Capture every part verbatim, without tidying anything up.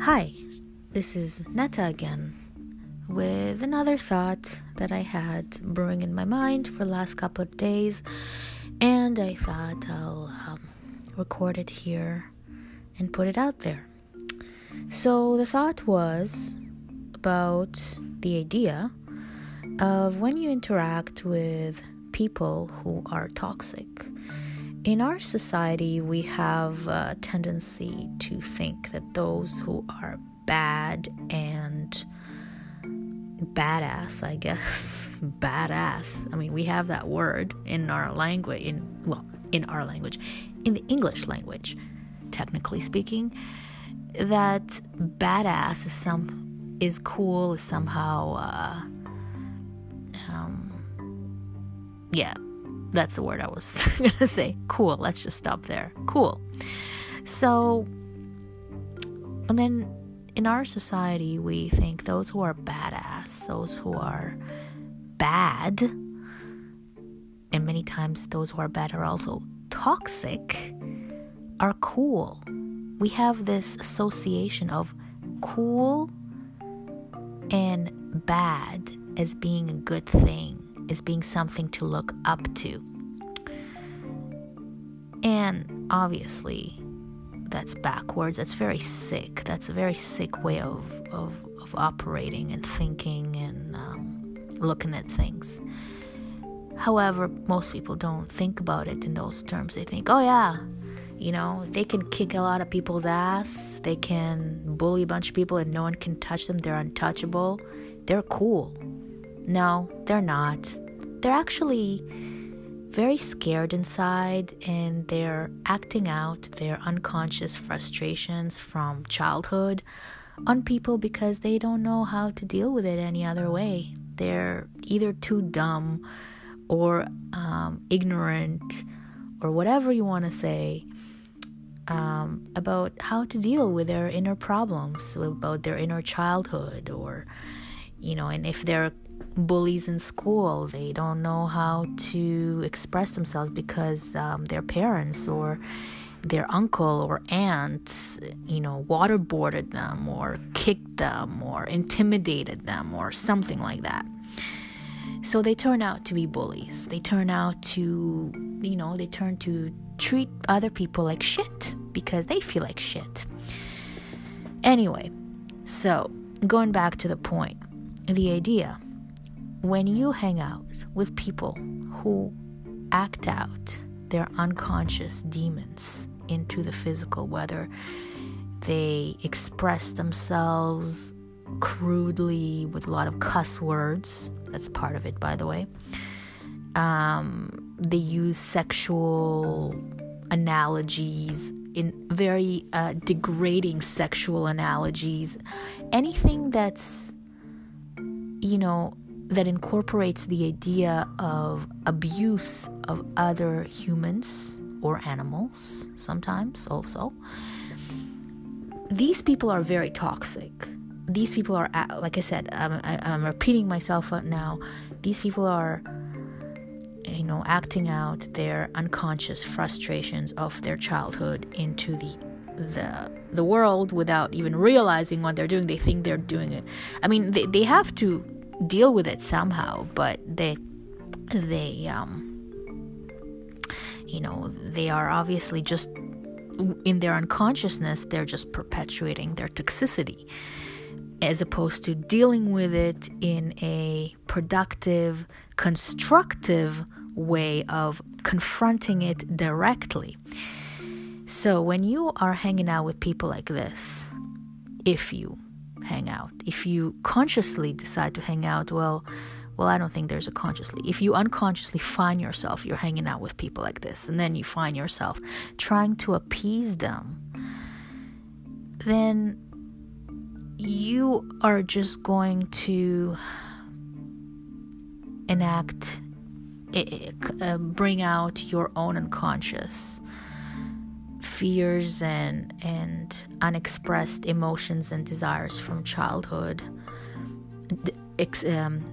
Hi, this is Netta again with another thought that I had brewing in my mind for the last couple of days, and I thought I'll um, record it here and put it out there. So the thought was about the idea of when you interact with people who are toxic. In our society, we have a tendency to think that those who are bad and badass, I guess, badass. I mean, we have that word in our language, in, well, in our language, in the English language, technically speaking, that badass is some is cool, is somehow, uh, um, yeah. That's the word I was going to say. Cool. Let's just stop there. Cool. So, and then in our society, we think those who are badass, those who are bad, and many times those who are bad are also toxic, are cool. We have this association of cool and bad as being a good thing, as being something to look up to. And obviously that's backwards. That's very sick. That's a very sick way of of, of operating and thinking and um, looking at things. However, most people don't think about it in those terms. They think, oh yeah, you know, they can kick a lot of people's ass. They can bully a bunch of people and no one can touch them. They're untouchable. They're cool. No, they're not. They're actually very scared inside, and they're acting out their unconscious frustrations from childhood on people because they don't know how to deal with it any other way. They're either too dumb or um, ignorant or whatever you want to say um, about how to deal with their inner problems, about their inner childhood, or, you know, and if they're bullies in school, they don't know how to express themselves because um, their parents or their uncle or aunt, you know, waterboarded them or kicked them or intimidated them or something like that. So they turn out to be bullies. They turn out to, you know, they turn to treat other people like shit because they feel like shit. Anyway, so going back to the point, the idea. When you hang out with people who act out their unconscious demons into the physical, whether they express themselves crudely with a lot of cuss words, that's part of it, by the way, um, they use sexual analogies, in very uh, degrading sexual analogies, anything that's, you know, that incorporates the idea of abuse of other humans or animals sometimes also. These people are very toxic. These people are, like I said, I'm, I'm repeating myself now. These people are, you know, acting out their unconscious frustrations of their childhood into the the the world without even realizing what they're doing. They think they're doing it. I mean, they, they have to deal with it somehow, but they they um you know they are obviously just in their unconsciousness, they're just perpetuating their toxicity as opposed to dealing with it in a productive, constructive way of confronting it directly. So when you are hanging out with people like this, if you hang out, if you consciously decide to hang out, well well I don't think there's a consciously, if you unconsciously find yourself you're hanging out with people like this, and then you find yourself trying to appease them, then you are just going to enact uh, bring out your own unconscious fears and and unexpressed emotions and desires from childhood, ex, um,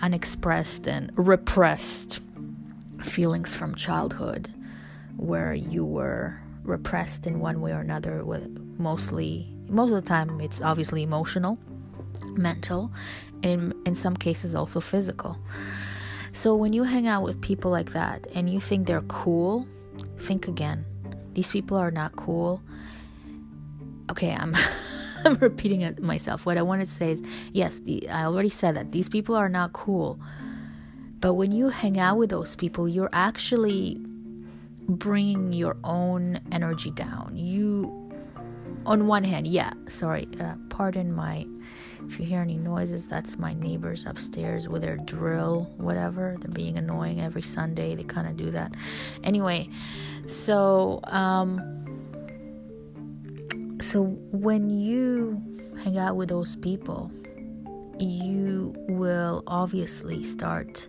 unexpressed and repressed feelings from childhood where you were repressed in one way or another, with mostly most of the time it's obviously emotional, mental, and in some cases also physical. So when you hang out with people like that and you think they're cool, think again. These people are not cool. Okay, I'm I'm repeating it myself. What I wanted to say is, yes, the, I already said that these people are not cool. But when you hang out with those people, you're actually bringing your own energy down. You, on one hand, yeah, sorry, uh, pardon my, if you hear any noises, that's my neighbors upstairs with their drill, whatever. They're being annoying every Sunday. They kind of do that. Anyway, so, um... So when you hang out with those people, you will obviously start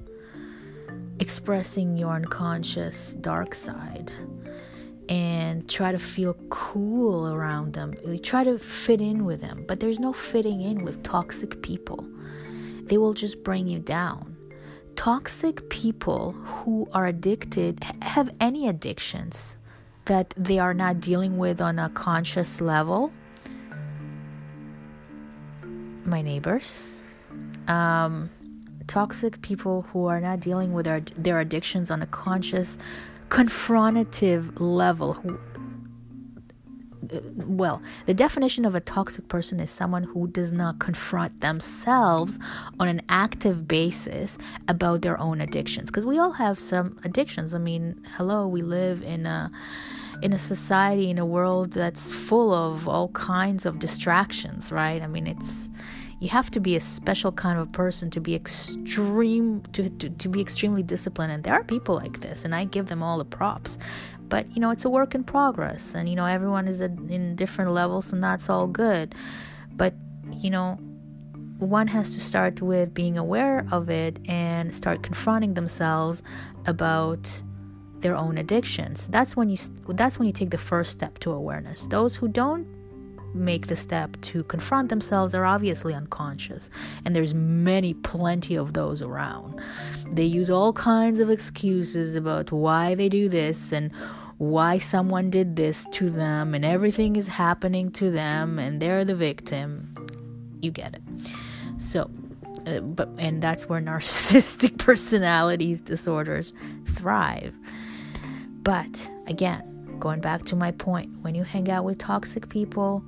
expressing your unconscious dark side and try to feel cool around them. You try to fit in with them, but there's no fitting in with toxic people. They will just bring you down. Toxic people who are addicted, have any addictions that they are not dealing with on a conscious level, my neighbors, um, toxic people who are not dealing with their, their addictions on a conscious, confrontative level, who, well, the definition of a toxic person is someone who does not confront themselves on an active basis about their own addictions, because we all have some addictions. I mean, hello, we live in a in a society, in a world that's full of all kinds of distractions, right? I mean, it's you have to be a special kind of person to be extreme to, to, to be extremely disciplined, and there are people like this, and I give them all the props. But, you know, it's a work in progress, and, you know, everyone is in different levels, and that's all good. But, you know, one has to start with being aware of it and start confronting themselves about their own addictions. That's when you that's when you take the first step to awareness. Those who don't make the step to confront themselves are obviously unconscious, and there's many plenty of those around. They use all kinds of excuses about why they do this and why someone did this to them, and everything is happening to them and they're the victim. You get it. So uh, but and that's where narcissistic personalities disorders thrive. But again, going back to my point, when you hang out with toxic people,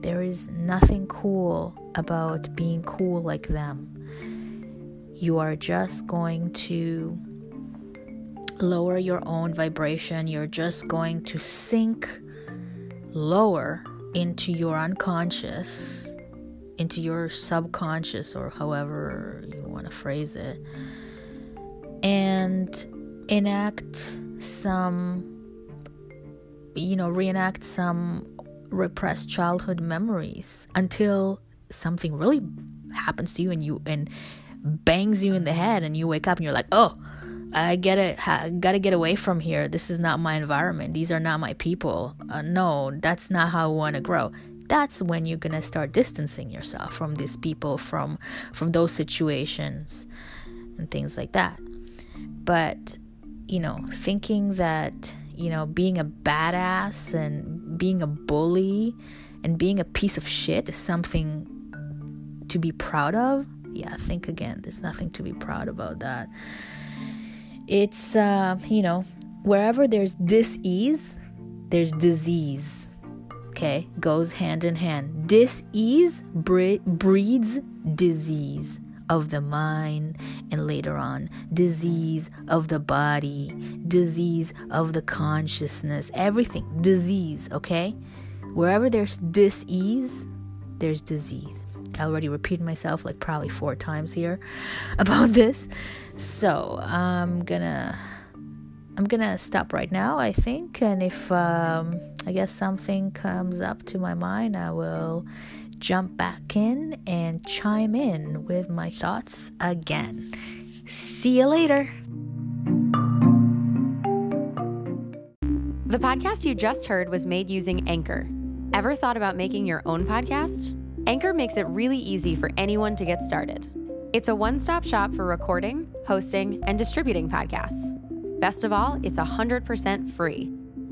there is nothing cool about being cool like them. You are just going to lower your own vibration. You're just going to sink lower into your unconscious, into your subconscious, or however you want to phrase it, and enact some you know, reenact some repressed childhood memories until something really happens to you and you and bangs you in the head, and you wake up and you're like, oh, I get it. I gotta get away from here. This is not my environment. These are not my people. Uh, no, that's not how I want to grow. That's when you're gonna start distancing yourself from these people, from from those situations and things like that. But, you know, thinking that, you know, being a badass and being a bully and being a piece of shit is something to be proud of. Yeah, think again. There's nothing to be proud about that. It's, uh, you know, wherever there's dis-ease, there's disease. Okay? Goes hand in hand. Dis-ease bre- breeds disease of the mind, and later on disease of the body, disease of the consciousness, everything disease. Okay, wherever there's dis-ease, there's disease. I already repeated myself like probably four times here about this, so I'm gonna I'm gonna stop right now, I think, and if um, I guess something comes up to my mind, I will jump back in and chime in with my thoughts again. See you later. The podcast you just heard was made using Anchor. Ever thought about making your own podcast? Anchor makes it really easy for anyone to get started. It's a one-stop shop for recording, hosting, and distributing podcasts. Best of all, it's one hundred percent free.